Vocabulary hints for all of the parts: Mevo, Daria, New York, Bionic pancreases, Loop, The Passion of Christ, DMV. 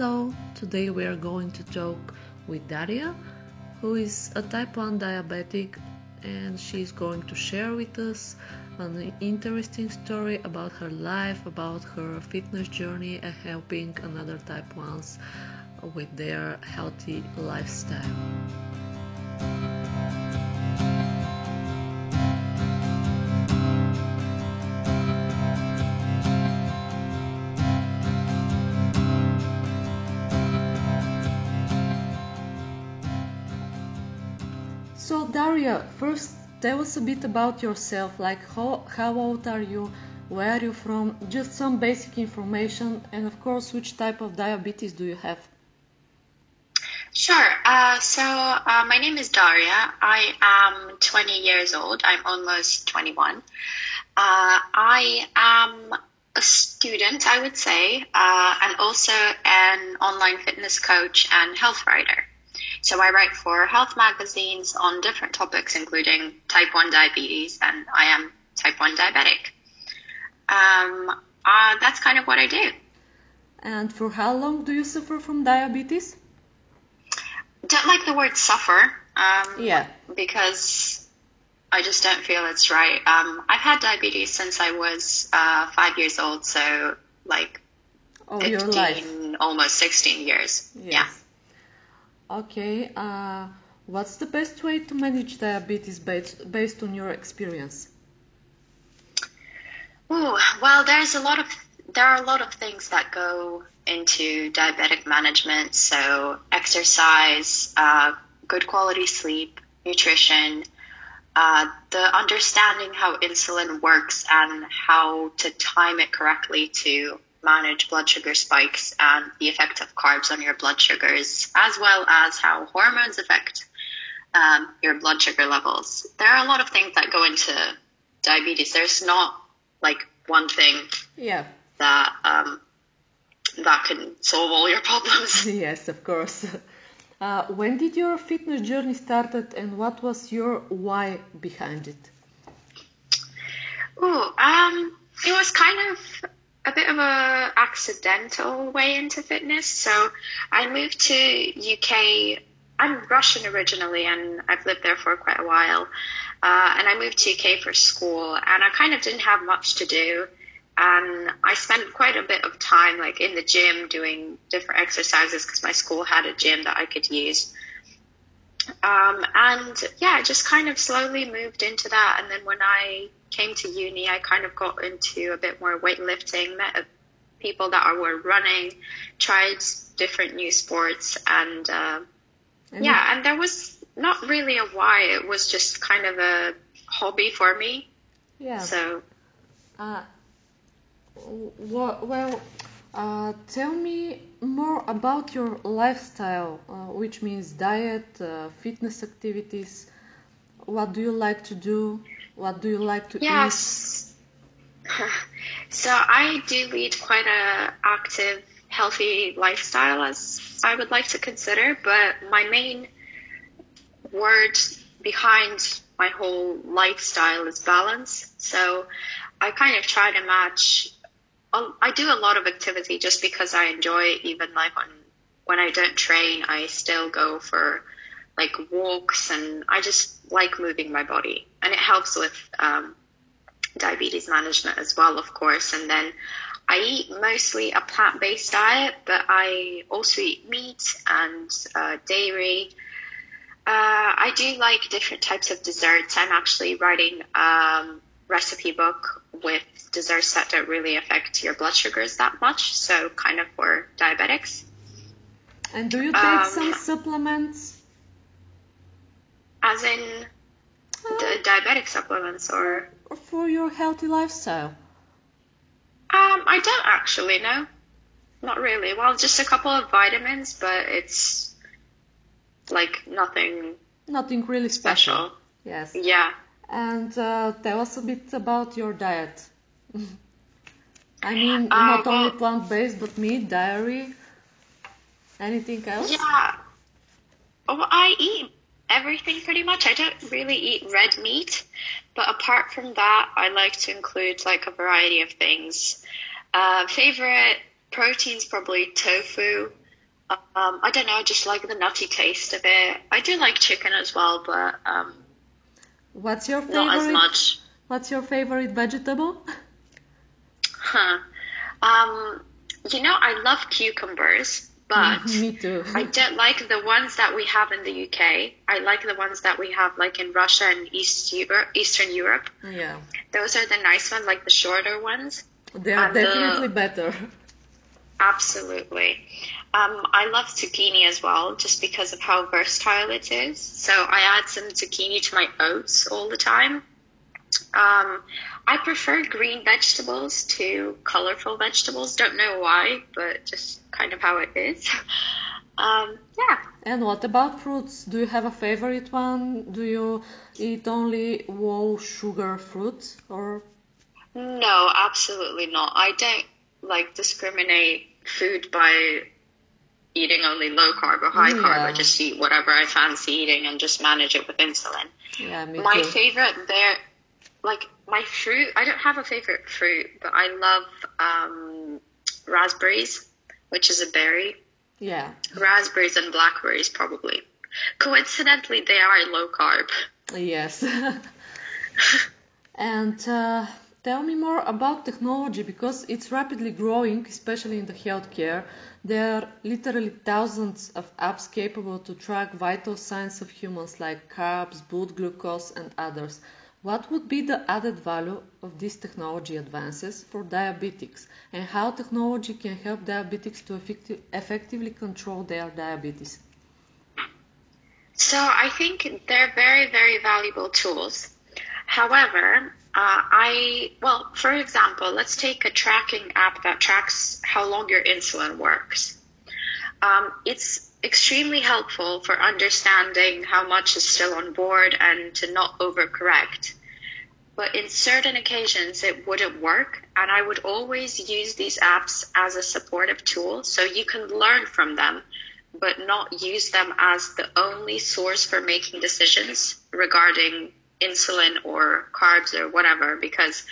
Hello, today we are going to talk with Daria, who is a type 1 diabetic, and she is going to share with us an interesting story about her life, about her fitness journey and helping another type 1s with their healthy lifestyle. So Daria, first tell us a bit about yourself, like how old are you, where are you from, just some basic information, and of course which type of diabetes do you have? Sure. So my name is Daria. I am 20 years old. I'm almost 21. I am a student, I would say, and also an online fitness coach and health writer. So I write for health magazines on different topics, including type 1 diabetes, and I am type 1 diabetic. That's kind of what I do. And for how long do you suffer from diabetes? Don't like the word suffer, because I just don't feel it's right. I've had diabetes since I was 5 years old, so like 15, almost 16 years. Yes. Yeah. Okay, what's the best way to manage diabetes based on your experience? Ooh, well, there are a lot of things that go into diabetic management. So exercise, good quality sleep, nutrition, the understanding how insulin works and how to time it correctly to manage blood sugar spikes and the effect of carbs on your blood sugars, as well as how hormones affect your blood sugar levels. There are a lot of things that go into diabetes. There's not like one thing that that can solve all your problems. Yes, of course. When did your fitness journey started, and what was your why behind it? It was kind of a bit of a accidental way into fitness. So I moved to UK. I'm Russian originally, and I've lived there for quite a while. And I moved to UK for school, and I kind of didn't have much to do. And I spent quite a bit of time like in the gym doing different exercises because my school had a gym that I could use. I just kind of slowly moved into that. And then when I came to uni, I kind of got into a bit more weightlifting, met people that were running, tried different new sports. And there was not really a why. It was just kind of a hobby for me. Yeah. So. Well, tell me more about your lifestyle, which means diet, fitness activities. What do you like to do? What do you like to eat? So I do lead quite an active, healthy lifestyle, as I would like to consider, but my main word behind my whole lifestyle is balance. So I kind of try to match. I do a lot of activity just because I enjoy it. Even like when I don't train, I still go for like walks, and I just like moving my body, and it helps with diabetes management as well, of course. And then I eat mostly a plant-based diet, but I also eat meat and dairy. I do like different types of desserts. I'm actually writing recipe book with desserts that don't really affect your blood sugars that much, so kind of for diabetics. And do you take some supplements? As in the diabetic supplements or? For your healthy lifestyle? I don't actually, no. Not really. Well, just a couple of vitamins, but it's like nothing. Nothing really special. Yes. Yeah. And tell us a bit about your diet. I mean, not only plant-based, but meat, dairy, anything else? Yeah. Well, I eat everything pretty much. I don't really eat red meat, but apart from that, I like to include like a variety of things. Favorite proteins, probably tofu, I don't know, I just like the nutty taste of it. I do like chicken as well, but what's your favorite? Not as much. What's your favorite vegetable? You know, I love cucumbers, but me too. I don't like the ones that we have in the UK. I like the ones that we have like in Russia and Eastern Europe. Yeah. Those are the nice ones, like the shorter ones. They are definitely better. Absolutely. I love zucchini as well, just because of how versatile it is. So I add some zucchini to my oats all the time. I prefer green vegetables to colorful vegetables. Don't know why, but just kind of how it is. Yeah. And what about fruits? Do you have a favorite one? Do you eat only whole sugar fruits or? No, absolutely not. I don't like discriminate food by eating only low carb or high carb. I just eat whatever I fancy eating and just manage it with insulin. Yeah, me my too. Favorite there, like my fruit, I don't have a favorite fruit, but I love raspberries, which is a berry. Yeah. Raspberries and blackberries probably. Coincidentally, they are low carb. Yes. And tell me more about technology, because it's rapidly growing, especially in the healthcare. There are literally thousands of apps capable to track vital signs of humans like carbs, blood glucose, and others. What would be the added value of these technology advances for diabetics, and how technology can help diabetics to effectively control their diabetes? So I think they're very, very valuable tools. However, for example, let's take a tracking app that tracks how long your insulin works. It's extremely helpful for understanding how much is still on board and to not overcorrect. But in certain occasions, it wouldn't work, and I would always use these apps as a supportive tool, so you can learn from them, but not use them as the only source for making decisions regarding insulin or carbs or whatever, because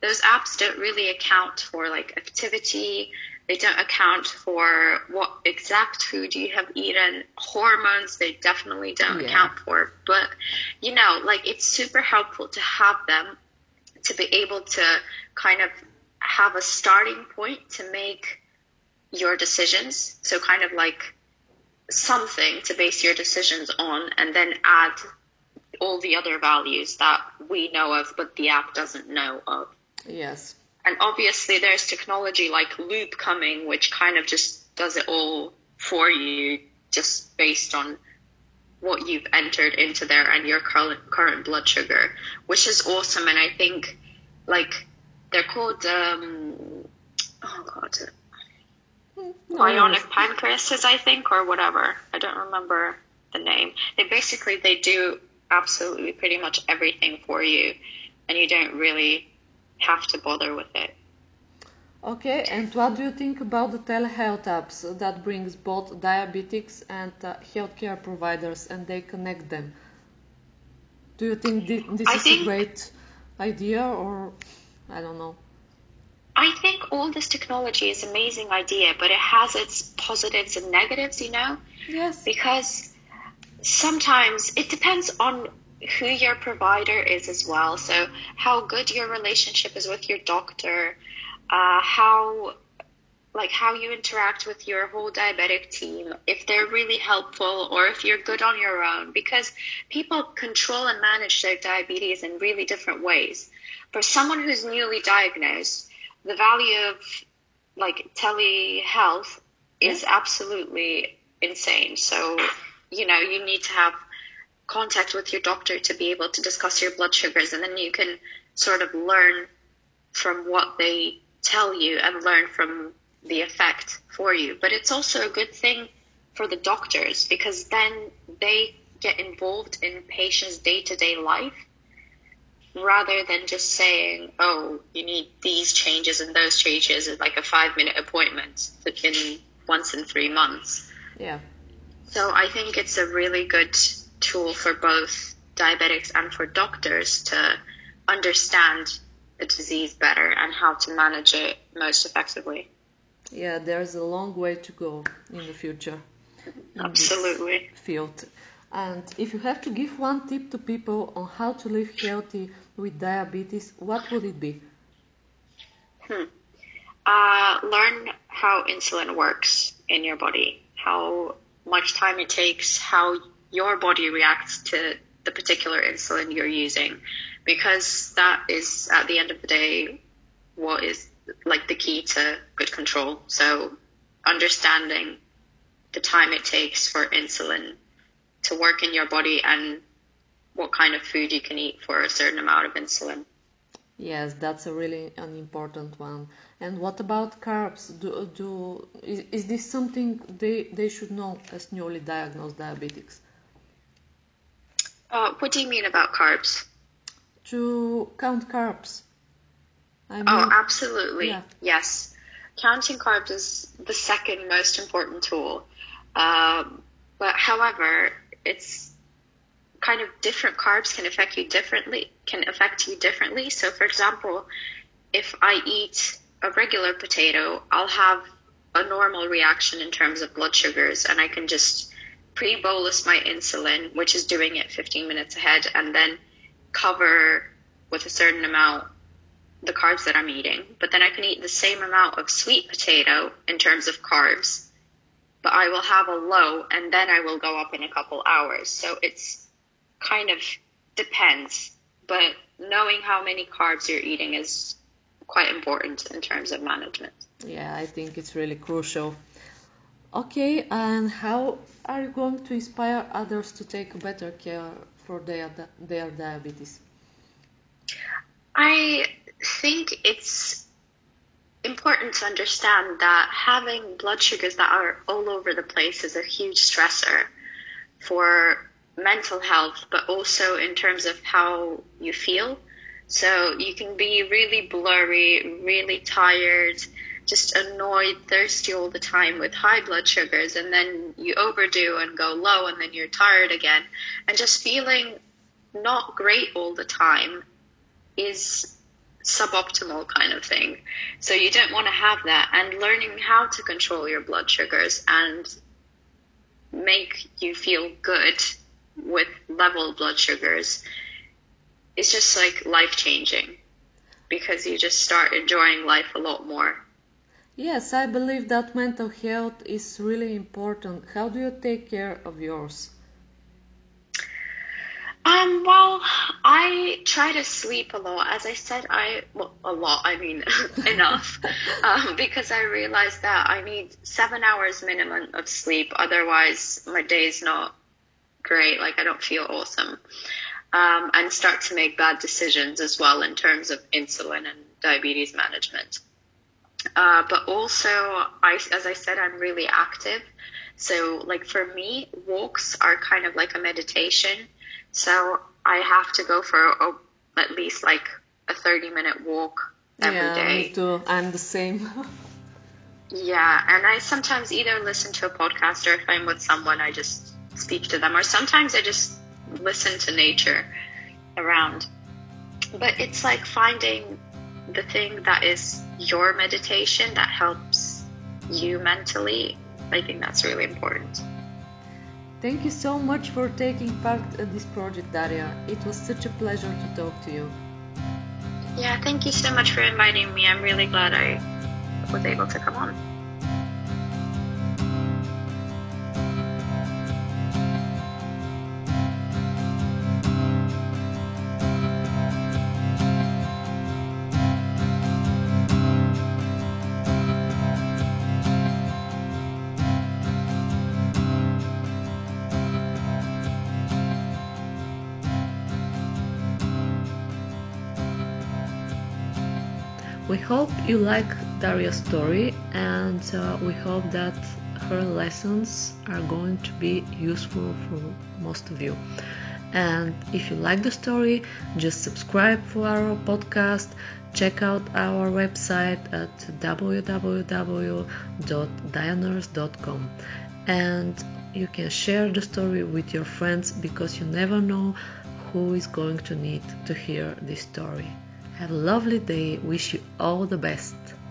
those apps don't really account for like activity. They don't account for what exact food you have eaten. Hormones, they definitely don't account for. But, you know, like it's super helpful to have them to be able to kind of have a starting point to make your decisions. So kind of like something to base your decisions on, and then add all the other values that we know of, but the app doesn't know of. Yes. And obviously there's technology like Loop coming, which kind of just does it all for you, just based on what you've entered into there and your current blood sugar, which is awesome. And I think like they're called, Bionic pancreases, I think, or whatever. I don't remember the name. They do absolutely pretty much everything for you, and you don't really have to bother with it. Okay, and what do you think about the telehealth apps that brings both diabetics and healthcare providers, and they connect them? Do you think this is a great idea, or I don't know? I think all this technology is an amazing idea, but it has its positives and negatives, you know? Yes. Because sometimes it depends on who your provider is as well. So how good your relationship is with your doctor, how you interact with your whole diabetic team, if they're really helpful or if you're good on your own, because people control and manage their diabetes in really different ways. For someone who's newly diagnosed, the value of like telehealth is absolutely insane. So, you know, you need to have contact with your doctor to be able to discuss your blood sugars, and then you can sort of learn from what they tell you and learn from the effect for you. But it's also a good thing for the doctors, because then they get involved in patients' day-to-day life rather than just saying, oh, you need these changes and those changes in like a 5-minute appointment once in 3 months. Yeah. So I think it's a really good tool for both diabetics and for doctors to understand the disease better and how to manage it most effectively. yeah, there's a long way to go in the future. Absolutely. Field. And if you have to give one tip to people on how to live healthy with diabetes, what would it be? Learn how insulin works in your body, how much time it takes, how your body reacts to the particular insulin you're using, because that is, at the end of the day, what is like the key to good control. So understanding the time it takes for insulin to work in your body and what kind of food you can eat for a certain amount of insulin. Yes, that's a really an important one. And what about carbs? Is this something they should know as newly diagnosed diabetics? What do you mean about carbs? To count carbs. I mean, oh, absolutely. Yeah. Yes. Counting carbs is the second most important tool. But however, it's kind of different. Carbs can affect you differently. So, for example, if I eat a regular potato, I'll have a normal reaction in terms of blood sugars, and I can just pre-bolus my insulin, which is doing it 15 minutes ahead, and then cover with a certain amount the carbs that I'm eating. But then I can eat the same amount of sweet potato in terms of carbs, but I will have a low, and then I will go up in a couple hours. So it's kind of depends, but knowing how many carbs you're eating is quite important in terms of management. Yeah, I think it's really crucial. Okay, and how are you going to inspire others to take better care for their diabetes? I think it's important to understand that having blood sugars that are all over the place is a huge stressor for mental health, but also in terms of how you feel. So you can be really blurry, really tired, just annoyed, thirsty all the time with high blood sugars, and then you overdo and go low, and then you're tired again. And just feeling not great all the time is suboptimal kind of thing. So you don't want to have that. And learning how to control your blood sugars and make you feel good with level blood sugars is just like life-changing, because you just start enjoying life a lot more. Yes, I believe that mental health is really important. How do you take care of yours? Well, I try to sleep a lot. As I said, enough, because I realized that I need 7 hours minimum of sleep. Otherwise, my day's not great. Like, I don't feel awesome. And start to make bad decisions as well in terms of insulin and diabetes management. But also, as I said, I'm really active. So, like, for me, walks are kind of like a meditation. So I have to go for at least like a 30-minute walk every day. Yeah, me too. I'm the same. Yeah, and I sometimes either listen to a podcast, or if I'm with someone, I just speak to them, or sometimes I just listen to nature around. But it's like finding the thing that is your meditation that helps you mentally. I think that's really important. Thank you so much for taking part in this project, Daria. It was such a pleasure to talk to you. Yeah, thank you so much for inviting me. I'm really glad I was able to come on. We hope you like Daria's story, and we hope that her lessons are going to be useful for most of you. And if you like the story, just subscribe for our podcast, check out our website at www.dianurse.com, and you can share the story with your friends, because you never know who is going to need to hear this story. Have a lovely day. Wish you all the best.